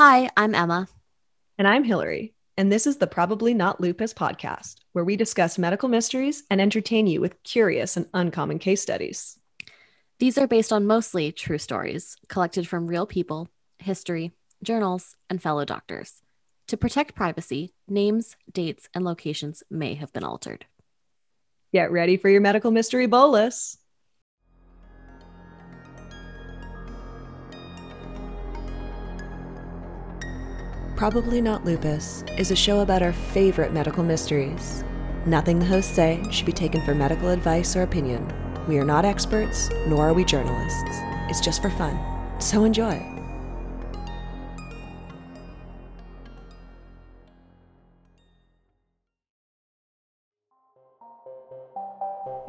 Hi, I'm Emma. And I'm Hillary. And this is the Probably Not Lupus podcast, where we discuss medical mysteries and entertain you with curious and uncommon case studies. These are based on mostly true stories collected from real people, history, journals, and fellow doctors. To protect privacy, names, dates, and locations may have been altered. Get ready for your medical mystery bolus. Probably Not Lupus is a show about our favorite medical mysteries. Nothing the hosts say should be taken for medical advice or opinion. We are not experts, nor are we journalists. It's just for fun, so enjoy.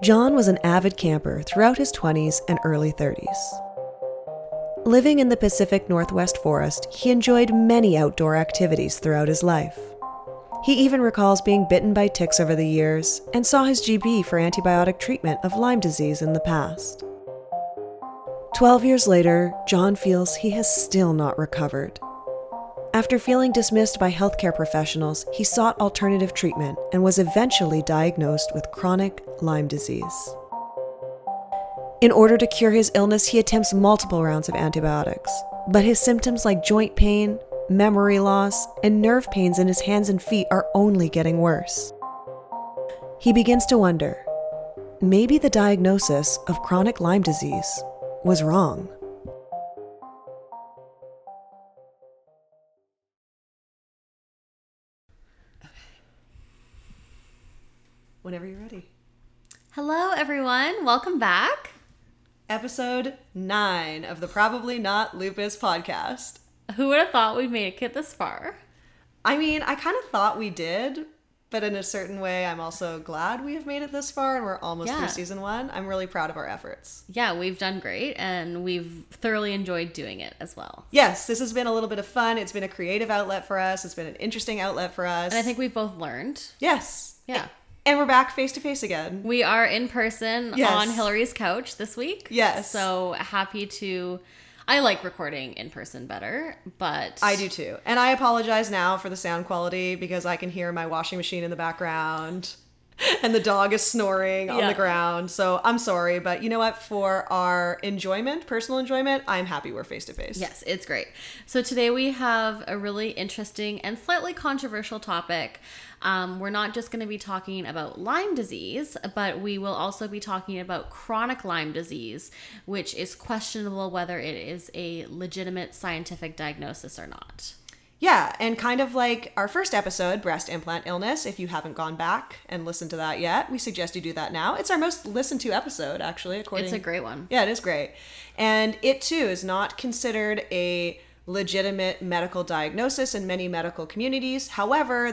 John was an avid camper throughout his 20s and early 30s. Living in the Pacific Northwest forest, he enjoyed many outdoor activities throughout his life. He even recalls being bitten by ticks over the years and saw his GP for antibiotic treatment of Lyme disease in the past. 12 years later, John feels he has still not recovered. After feeling dismissed by healthcare professionals, he sought alternative treatment and was eventually diagnosed with chronic Lyme disease. In order to cure his illness, he attempts multiple rounds of antibiotics, but his symptoms like joint pain, memory loss, and nerve pains in his hands and feet are only getting worse. He begins to wonder, maybe the diagnosis of chronic Lyme disease was wrong. Okay. Whenever you're ready. Hello, everyone. Welcome back. Episode 9 of the Probably Not Lupus podcast. Who would have thought we'd make it this far? I mean, I kind of thought we did, but in a certain way, I'm also glad we have made it this far and we're almost through season 1. I'm really proud of our efforts. Yeah, we've done great and we've thoroughly enjoyed doing it as well. Yes, this has been a little bit of fun. It's been a creative outlet for us. It's been an interesting outlet for us. And I think we've both learned. Yes. Yeah. And we're back face-to-face again. We are in person on Hillary's couch this week. Yes. So happy to... I like recording in person better, but... I do too. And I apologize now for the sound quality because I can hear my washing machine in the background and the dog is snoring on the ground. So I'm sorry, but you know what? For our enjoyment, personal enjoyment, I'm happy we're face-to-face. Yes, it's great. So today we have a really interesting and slightly controversial topic. We're not just going to be talking about Lyme disease, but we will also be talking about chronic Lyme disease, which is questionable whether it is a legitimate scientific diagnosis or not. Yeah, and kind of like our first episode, breast implant illness, if you haven't gone back and listened to that yet, we suggest you do that now. It's our most listened to episode, actually. It's a great one. Yeah, it is great. And it, too, is not considered a legitimate medical diagnosis in many medical communities. However,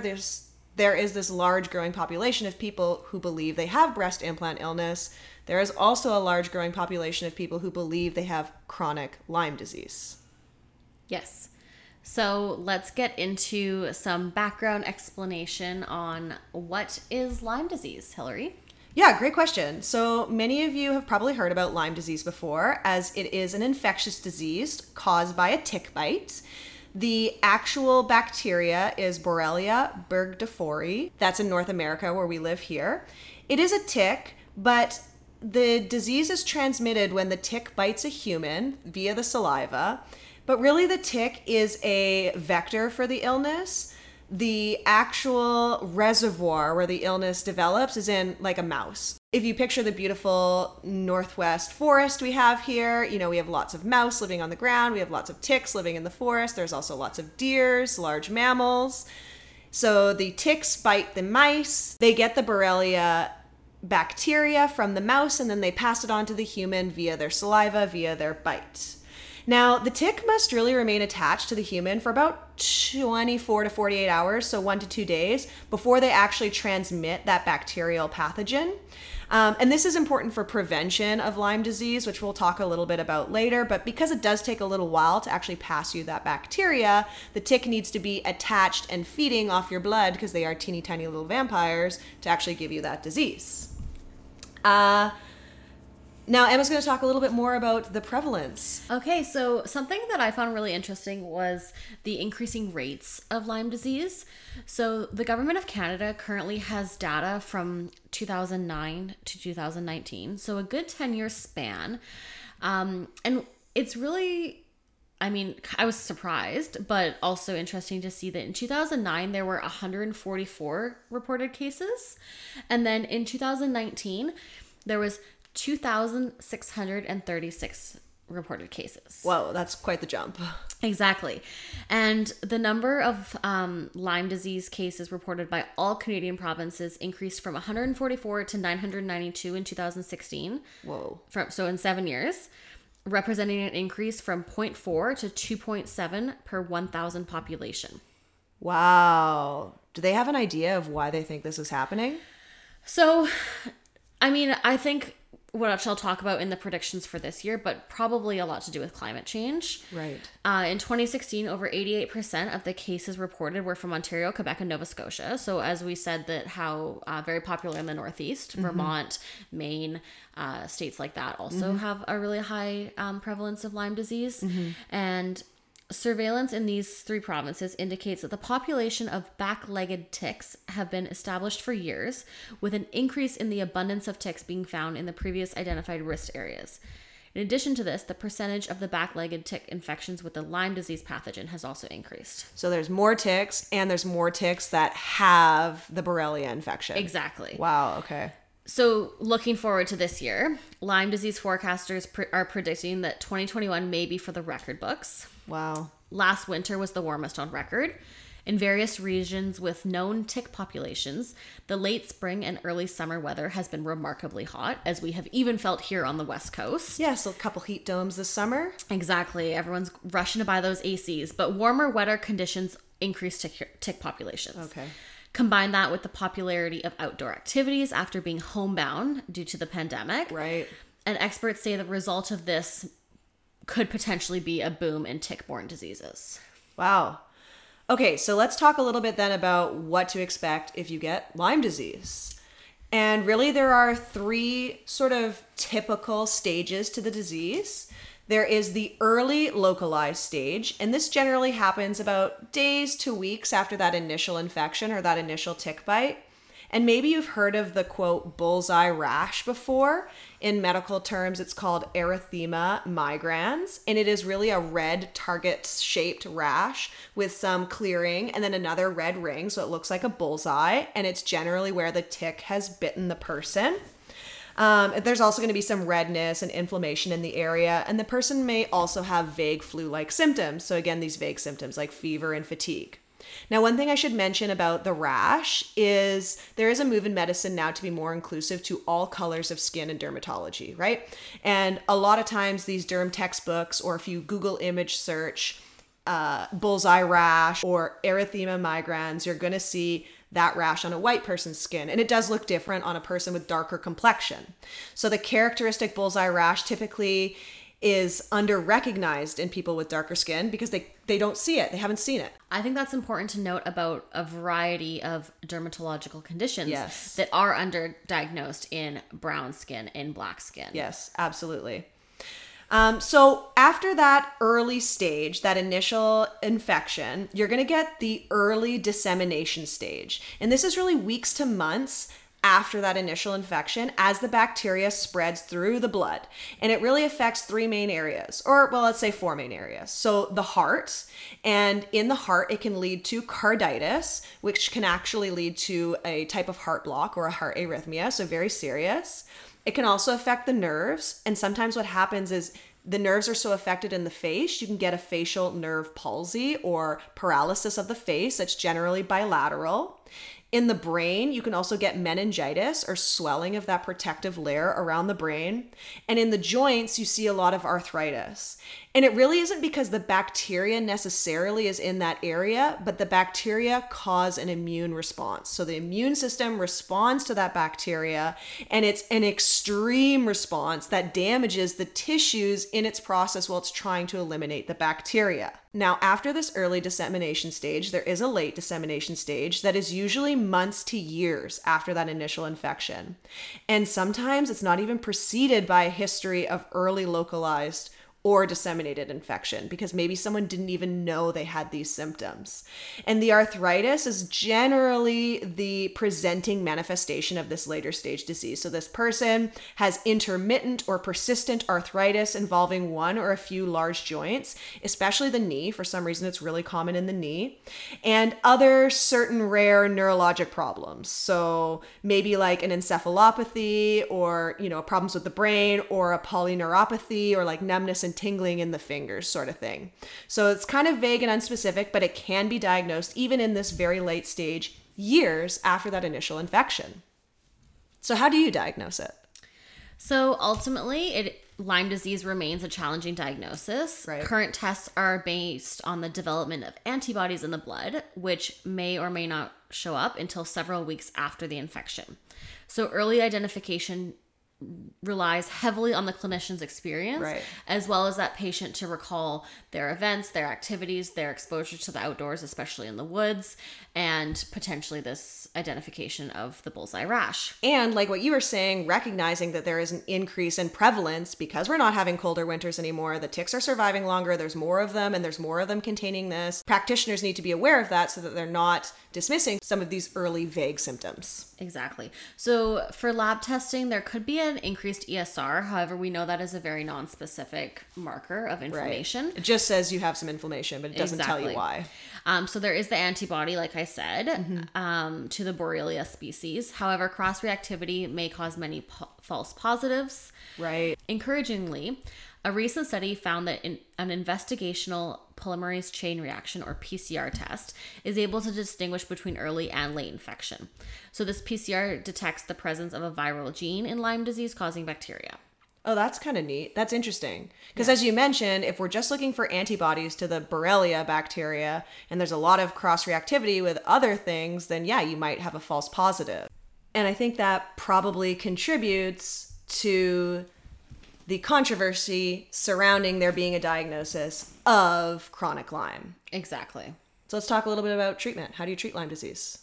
there is this large growing population of people who believe they have breast implant illness. There is also a large growing population of people who believe they have chronic Lyme disease. Yes. So let's get into some background explanation on what is Lyme disease, Hillary? Yeah, great question. So many of you have probably heard about Lyme disease before, as it is an infectious disease caused by a tick bite. The actual bacteria is Borrelia burgdorferi. That's in North America where we live here. It is a tick, but the disease is transmitted when the tick bites a human via the saliva. But really the tick is a vector for the illness. The actual reservoir where the illness develops is in like a mouse. If you picture the beautiful Northwest forest we have here, you know, we have lots of mouse living on the ground. We have lots of ticks living in the forest. There's also lots of deers, large mammals. So the ticks bite the mice. They get the Borrelia bacteria from the mouse, and then they pass it on to the human via their saliva, via their bite. Now, the tick must really remain attached to the human for about 24 to 48 hours, so 1 to 2 days, before they actually transmit that bacterial pathogen. And this is important for prevention of Lyme disease, which we'll talk a little bit about later. But because it does take a little while to actually pass you that bacteria, the tick needs to be attached and feeding off your blood because they are teeny tiny little vampires to actually give you that disease. Now, Emma's going to talk a little bit more about the prevalence. Okay, so something that I found really interesting was the increasing rates of Lyme disease. So the government of Canada currently has data from 2009 to 2019, so a good 10-year span. And it's really, I mean, I was surprised, but also interesting to see that in 2009, there were 144 reported cases. And then in 2019, there was 2,636 reported cases. Whoa, that's quite the jump. Exactly. And the number of Lyme disease cases reported by all Canadian provinces increased from 144 to 992 in 2016. Whoa. So in 7 years, representing an increase from 0.4 to 2.7 per 1,000 population. Wow. Do they have an idea of why they think this is happening? So, I mean, I think what I shall talk about in the predictions for this year, but probably a lot to do with climate change. Right. In 2016, over 88% of the cases reported were from Ontario, Quebec, and Nova Scotia. So as we said, that how very popular in the Northeast, mm-hmm. Vermont, Maine, states like that also mm-hmm. have a really high prevalence of Lyme disease. Mm-hmm. And surveillance in these three provinces indicates that the population of back-legged ticks have been established for years, with an increase in the abundance of ticks being found in the previous identified risk areas. In addition to this, the percentage of the back-legged tick infections with the Lyme disease pathogen has also increased. So there's more ticks, and there's more ticks that have the Borrelia infection. Exactly. Wow, okay. So looking forward to this year, Lyme disease forecasters are predicting that 2021 may be for the record books. Wow. Last winter was the warmest on record. In various regions with known tick populations, the late spring and early summer weather has been remarkably hot, as we have even felt here on the West Coast. Yeah, so a couple heat domes this summer. Exactly. Everyone's rushing to buy those ACs, but warmer, wetter conditions increase tick populations. Okay. Combine that with the popularity of outdoor activities after being homebound due to the pandemic. Right. And experts say the result of this could potentially be a boom in tick-borne diseases. Wow. Okay, so let's talk a little bit then about what to expect if you get Lyme disease. And really there are three sort of typical stages to the disease. There is the early localized stage, and this generally happens about days to weeks after that initial infection or that initial tick bite. And maybe you've heard of the, quote, bullseye rash before. In medical terms, it's called erythema migrans, and it is really a red target-shaped rash with some clearing and then another red ring, so it looks like a bullseye, and it's generally where the tick has bitten the person. There's also going to be some redness and inflammation in the area, and the person may also have vague flu-like symptoms. So again, these vague symptoms like fever and fatigue. Now, one thing I should mention about the rash is there is a move in medicine now to be more inclusive to all colors of skin and dermatology, right? And a lot of times these derm textbooks, or if you Google image search bullseye rash or erythema migrans, you're going to see that rash on a white person's skin, and it does look different on a person with darker complexion. So the characteristic bullseye rash typically is under-recognized in people with darker skin because they don't see it. They haven't seen it. I think that's important to note about a variety of dermatological conditions yes. that are under-diagnosed in brown skin, in black skin. Yes, absolutely. So after that early stage, that initial infection, you're going to get the early dissemination stage. And this is really weeks to months after that initial infection as the bacteria spreads through the blood. And it really affects three main areas, or well, let's say four main areas. So the heart, and in the heart, it can lead to carditis, which can actually lead to a type of heart block or a heart arrhythmia, so very serious. It can also affect the nerves. And sometimes what happens is the nerves are so affected in the face, you can get a facial nerve palsy or paralysis of the face. That's generally bilateral. In the brain, you can also get meningitis or swelling of that protective layer around the brain. And in the joints, you see a lot of arthritis. And it really isn't because the bacteria necessarily is in that area, but the bacteria cause an immune response. So the immune system responds to that bacteria, and it's an extreme response that damages the tissues in its process while it's trying to eliminate the bacteria. Now, after this early dissemination stage, there is a late dissemination stage that is usually months to years after that initial infection. And sometimes it's not even preceded by a history of early localized or disseminated infection, because maybe someone didn't even know they had these symptoms. And the arthritis is generally the presenting manifestation of this later stage disease. So this person has intermittent or persistent arthritis involving one or a few large joints, especially the knee. For some reason, it's really common in the knee, and other certain rare neurologic problems. So maybe like an encephalopathy, or, you know, problems with the brain, or a polyneuropathy, or like numbness and tingling in the fingers sort of thing. So it's kind of vague and unspecific, but it can be diagnosed even in this very late stage, years after that initial infection. So how do you diagnose it? So ultimately, Lyme disease remains a challenging diagnosis. Right. Current tests are based on the development of antibodies in the blood, which may or may not show up until several weeks after the infection. So early identification relies heavily on the clinician's experience, right, as well as that patient to recall their events, their activities, their exposure to the outdoors, especially in the woods, and potentially this identification of the bullseye rash. And like what you were saying, recognizing that there is an increase in prevalence because we're not having colder winters anymore, the ticks are surviving longer, there's more of them, and there's more of them containing this. Practitioners need to be aware of that so that they're not dismissing some of these early vague symptoms. Exactly. So for lab testing, there could be an increased ESR. However, we know that is a very non-specific marker of inflammation. Right. It just says you have some inflammation, but it doesn't tell you why. So there is the antibody, like I said, to the Borrelia species. However, cross-reactivity may cause many false positives. Right. Encouragingly, a recent study found that an investigational polymerase chain reaction, or PCR test, is able to distinguish between early and late infection. So this PCR detects the presence of a viral gene in Lyme disease causing bacteria. Oh, that's kind of neat. That's interesting. Because as you mentioned, if we're just looking for antibodies to the Borrelia bacteria, and there's a lot of cross-reactivity with other things, then yeah, you might have a false positive. And I think that probably contributes to the controversy surrounding there being a diagnosis of chronic Lyme. Exactly. So let's talk a little bit about treatment. How do you treat Lyme disease?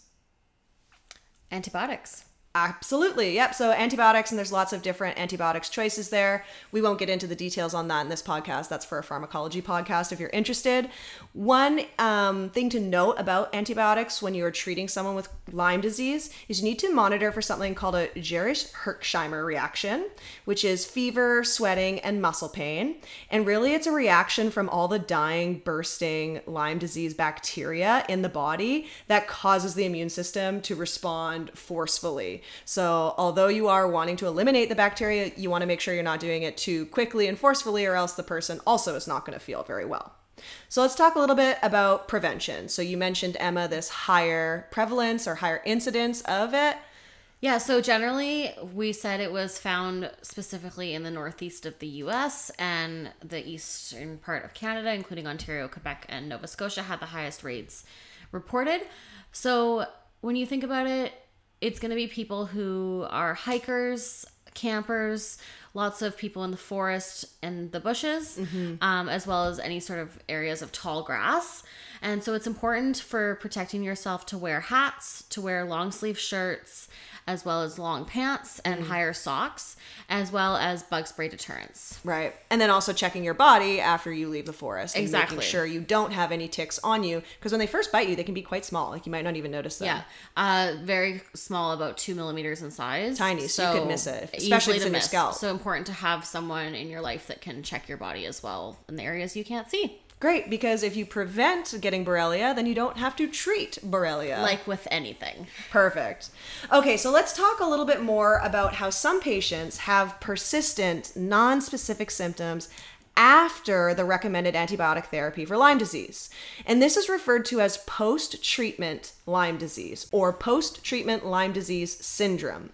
Antibiotics. Absolutely. Yep. So antibiotics, and there's lots of different antibiotics choices there. We won't get into the details on that in this podcast. That's for a pharmacology podcast if you're interested. One thing to note about antibiotics when you're treating someone with Lyme disease is you need to monitor for something called a Jarisch-Herxheimer reaction, which is fever, sweating, and muscle pain. And really it's a reaction from all the dying, bursting Lyme disease bacteria in the body that causes the immune system to respond forcefully. So although you are wanting to eliminate the bacteria, you want to make sure you're not doing it too quickly and forcefully, or else the person also is not going to feel very well. So let's talk a little bit about prevention. So you mentioned, Emma, this higher prevalence or higher incidence of it. Yeah, so generally we said it was found specifically in the northeast of the US and the eastern part of Canada, including Ontario, Quebec, and Nova Scotia had the highest rates reported. So when you think about it, it's going to be people who are hikers, campers, lots of people in the forest and the bushes, as well as any sort of areas of tall grass. And so it's important for protecting yourself to wear hats, to wear long sleeve shirts, as well as long pants and higher socks, as well as bug spray deterrents. Right. And then also checking your body after you leave the forest. Exactly. And making sure you don't have any ticks on you, because when they first bite you, they can be quite small. Like you might not even notice them. Yeah. Very small, about 2 millimeters in size. Tiny, so you could miss it, especially if it's in your scalp. So important to have someone in your life that can check your body as well in the areas you can't see. Great, because if you prevent getting Borrelia, then you don't have to treat Borrelia. Like with anything. Perfect. Okay, so let's talk a little bit more about how some patients have persistent, non-specific symptoms after the recommended antibiotic therapy for Lyme disease. And this is referred to as post-treatment Lyme disease, or post-treatment Lyme disease syndrome.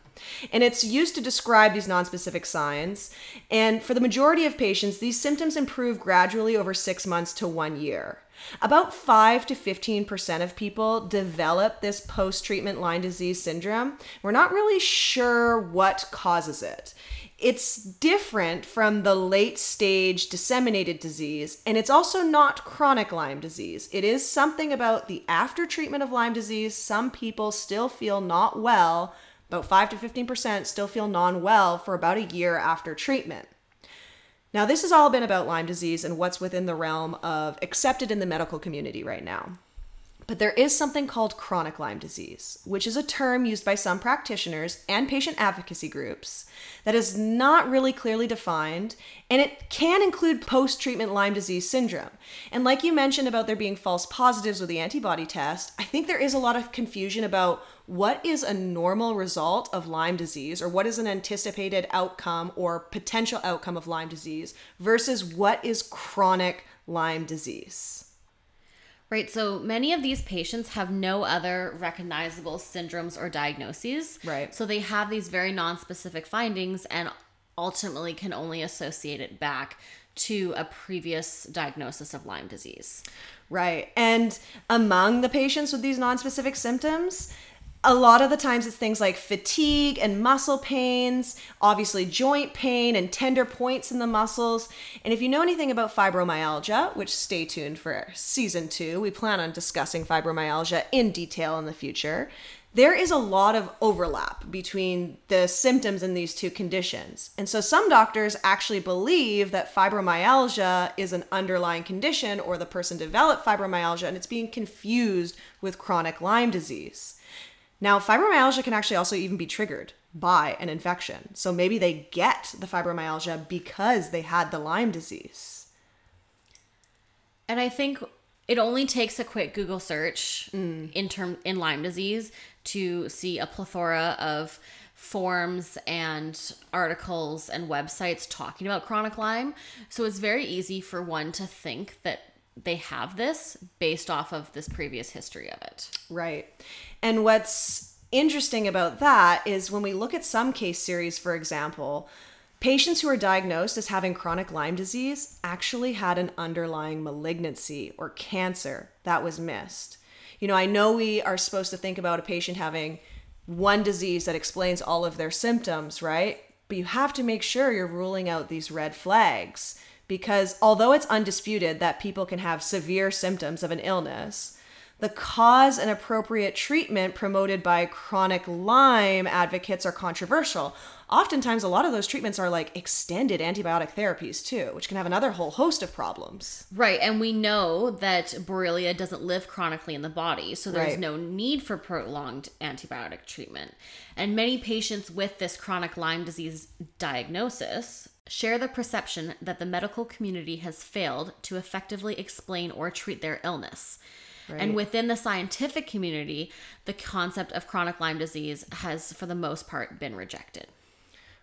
And it's used to describe these nonspecific signs. And for the majority of patients, these symptoms improve gradually over 6 months to 1 year. About 5 to 15% of people develop this post-treatment Lyme disease syndrome. We're not really sure what causes it. It's different from the late stage disseminated disease, and it's also not chronic Lyme disease. It is something about the after treatment of Lyme disease. Some people still feel not well, about 5 to 15% still feel non-well for about a year after treatment. Now, this has all been about Lyme disease and what's within the realm of accepted in the medical community right now. But there is something called chronic Lyme disease, which is a term used by some practitioners and patient advocacy groups that is not really clearly defined, and it can include post-treatment Lyme disease syndrome. And like you mentioned about there being false positives with the antibody test, I think there is a lot of confusion about what is a normal result of Lyme disease, or what is an anticipated outcome or potential outcome of Lyme disease versus what is chronic Lyme disease. Right, so many of these patients have no other recognizable syndromes or diagnoses. Right. So they have these very nonspecific findings and ultimately can only associate it back to a previous diagnosis of Lyme disease. Right, and among the patients with these nonspecific symptoms, a lot of the times it's things like fatigue and muscle pains, obviously joint pain and tender points in the muscles. And if you know anything about fibromyalgia, which stay tuned for season 2, we plan on discussing fibromyalgia in detail in the future, there is a lot of overlap between the symptoms in these two conditions. And so some doctors actually believe that fibromyalgia is an underlying condition, or the person developed fibromyalgia and it's being confused with chronic Lyme disease. Now, fibromyalgia can actually also even be triggered by an infection. So maybe they get the fibromyalgia because they had the Lyme disease. And I think it only takes a quick Google search in Lyme disease to see a plethora of forms and articles and websites talking about chronic Lyme. So it's very easy for one to think that they have this based off of this previous history of it. Right. And what's interesting about that is when we look at some case series, for example, patients who are diagnosed as having chronic Lyme disease actually had an underlying malignancy or cancer that was missed. You know, I know we are supposed to think about a patient having one disease that explains all of their symptoms, right? But you have to make sure you're ruling out these red flags, because although it's undisputed that people can have severe symptoms of an illness, the cause and appropriate treatment promoted by chronic Lyme advocates are controversial. Oftentimes, a lot of those treatments are like extended antibiotic therapies too, which can have another whole host of problems. Right, and we know that Borrelia doesn't live chronically in the body, so there's no need for prolonged antibiotic treatment. And many patients with this chronic Lyme disease diagnosis share the perception that the medical community has failed to effectively explain or treat their illness. Right. And within the scientific community, the concept of chronic Lyme disease has, for the most part, been rejected.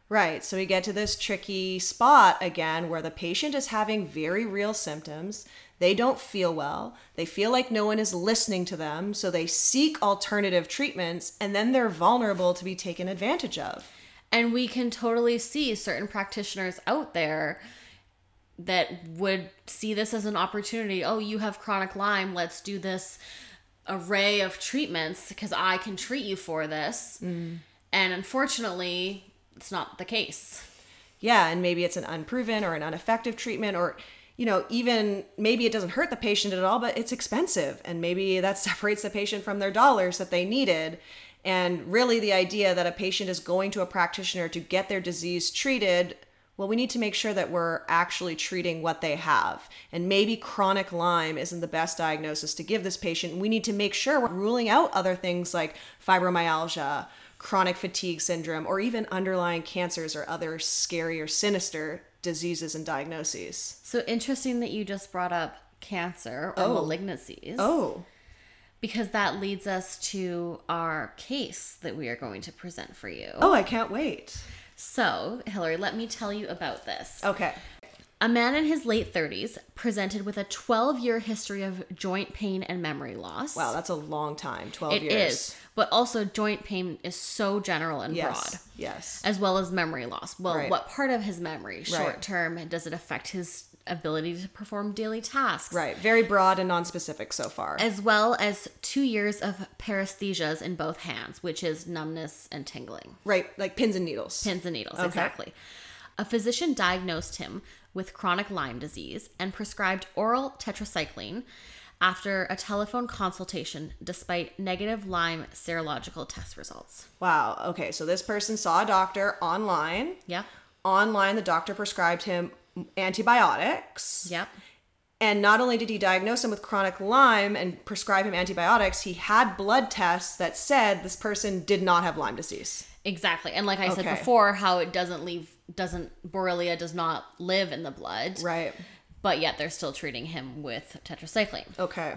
Right. So we get to this tricky spot again where the patient is having very real symptoms. They don't feel well. They feel like no one is listening to them. So they seek alternative treatments, and then they're vulnerable to be taken advantage of. And we can totally see certain practitioners out there that would see this as an opportunity. Oh, you have chronic Lyme. Let's do this array of treatments because I can treat you for this. Mm. And unfortunately, it's not the case. Yeah, and maybe it's an unproven or an ineffective treatment, or, you know, even maybe it doesn't hurt the patient at all, but it's expensive. And maybe that separates the patient from their dollars that they needed. And really the idea that a patient is going to a practitioner to get their disease treated, well, we need to make sure that we're actually treating what they have. And maybe chronic Lyme isn't the best diagnosis to give this patient. We need to make sure we're ruling out other things like fibromyalgia, chronic fatigue syndrome, or even underlying cancers or other scary or sinister diseases and diagnoses. So interesting that you just brought up cancer or malignancies. Oh. Because that leads us to our case that we are going to present for you. Oh, I can't wait. So, Hillary, let me tell you about this. Okay. A man in his late 30s presented with a 12-year history of joint pain and memory loss. Wow, that's a long time, 12 years. It is, but also joint pain is so general and broad. Yes, as well as memory loss. Well, what part of his memory? Short-term, does it affect his ability to perform daily tasks? Right, very broad and nonspecific so far. As well as 2 years of paresthesias in both hands, which is numbness and tingling. Right, like pins and needles. Pins and needles, okay. Exactly. A physician diagnosed him with chronic Lyme disease and prescribed oral tetracycline after a telephone consultation despite negative Lyme serological test results. Wow. Okay. So this person saw a doctor online. Yeah. Online, the doctor prescribed him antibiotics. Yep. And not only did he diagnose him with chronic Lyme and prescribe him antibiotics, he had blood tests that said this person did not have Lyme disease. Exactly. And like I said before, how it Borrelia does not live in the blood. Right. But yet they're still treating him with tetracycline. Okay.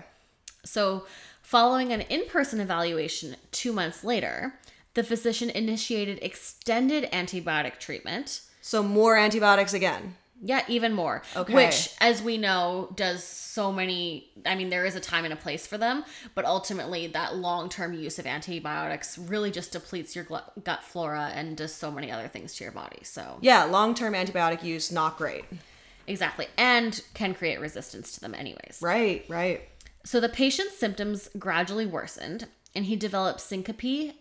So following an in-person evaluation 2 months later, the physician initiated extended antibiotic treatment. So more antibiotics again. Yeah, even more. Okay. Which, as we know, does so many... I mean, there is a time and a place for them, but ultimately that long-term use of antibiotics really just depletes your gut flora and does so many other things to your body, so... Yeah, long-term antibiotic use, not great. Exactly. And can create resistance to them anyways. Right, right. So the patient's symptoms gradually worsened, and he developed syncope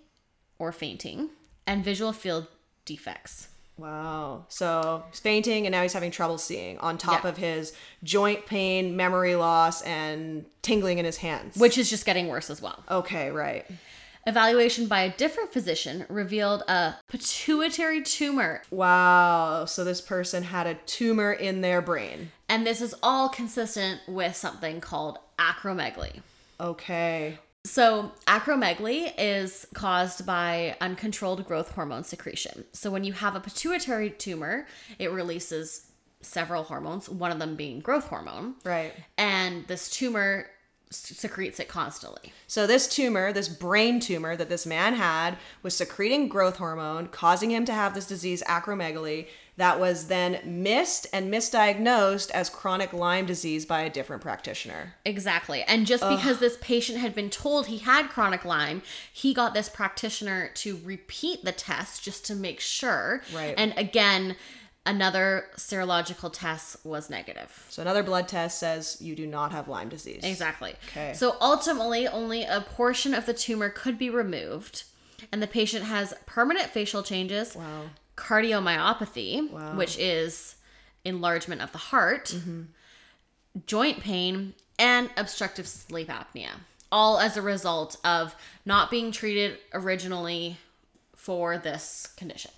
or fainting and visual field defects. Wow. So he's fainting and now he's having trouble seeing on top of his joint pain, memory loss, and tingling in his hands. Which is just getting worse as well. Okay, right. Evaluation by a different physician revealed a pituitary tumor. Wow. So this person had a tumor in their brain. And this is all consistent with something called acromegaly. Okay. So acromegaly is caused by uncontrolled growth hormone secretion. So when you have a pituitary tumor, it releases several hormones, one of them being growth hormone. Right. And this tumor secretes it constantly. So this tumor, this brain tumor that this man had, was secreting growth hormone, causing him to have this disease, acromegaly, that was then missed and misdiagnosed as chronic Lyme disease by a different practitioner. Exactly. And just because this patient had been told he had chronic Lyme, he got this practitioner to repeat the test just to make sure. Right. And again, another serological test was negative. So another blood test says you do not have Lyme disease. Exactly. Okay. So ultimately, only a portion of the tumor could be removed, and the patient has permanent facial changes, wow, cardiomyopathy, wow, which is enlargement of the heart, mm-hmm, joint pain, and obstructive sleep apnea, all as a result of not being treated originally for this condition.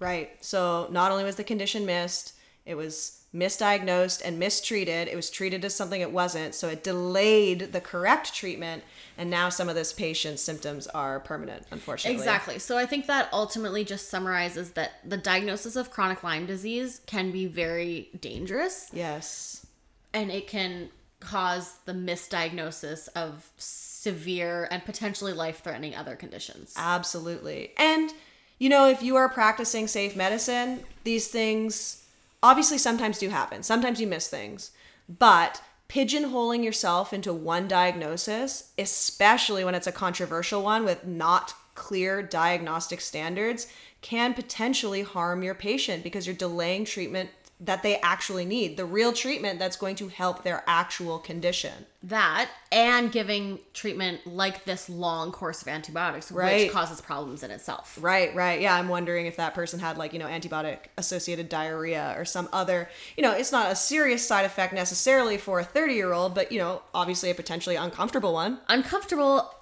Right. So not only was the condition missed, it was misdiagnosed and mistreated. It was treated as something it wasn't. So it delayed the correct treatment. And now some of this patient's symptoms are permanent, unfortunately. Exactly. So I think that ultimately just summarizes that the diagnosis of chronic Lyme disease can be very dangerous. Yes. And it can cause the misdiagnosis of severe and potentially life-threatening other conditions. Absolutely. And you know, if you are practicing safe medicine, these things obviously sometimes do happen. Sometimes you miss things. But pigeonholing yourself into one diagnosis, especially when it's a controversial one with not clear diagnostic standards, can potentially harm your patient because you're delaying treatment that they actually need, the real treatment that's going to help their actual condition. That, and giving treatment like this long course of antibiotics, right, which causes problems in itself. Right, right. Yeah, I'm wondering if that person had like, you know, antibiotic-associated diarrhea or some other, you know, it's not a serious side effect necessarily for a 30-year-old, but, you know, obviously a potentially uncomfortable one. Uncomfortable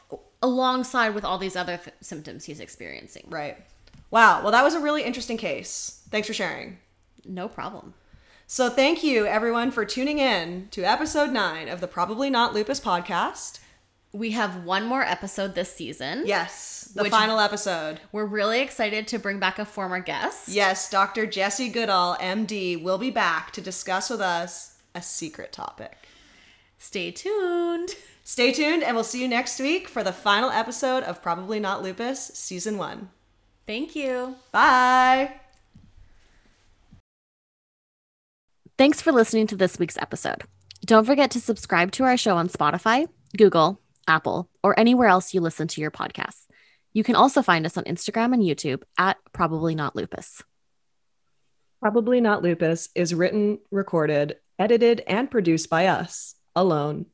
alongside with all these other symptoms he's experiencing. Right. Wow. Well, that was a really interesting case. Thanks for sharing. No problem. So thank you everyone for tuning in to episode 9 of the Probably Not Lupus podcast. We have one more episode this season. Yes, the final episode. We're really excited to bring back a former guest. Yes, Dr. Jesse Goodall, MD, will be back to discuss with us a secret topic. Stay tuned. Stay tuned, and we'll see you next week for the final episode of Probably Not Lupus season 1. Thank you. Bye. Thanks for listening to this week's episode. Don't forget to subscribe to our show on Spotify, Google, Apple, or anywhere else you listen to your podcasts. You can also find us on Instagram and YouTube at Probably Not Lupus. Probably Not Lupus is written, recorded, edited, and produced by us alone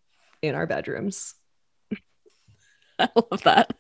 in our bedrooms. I love that.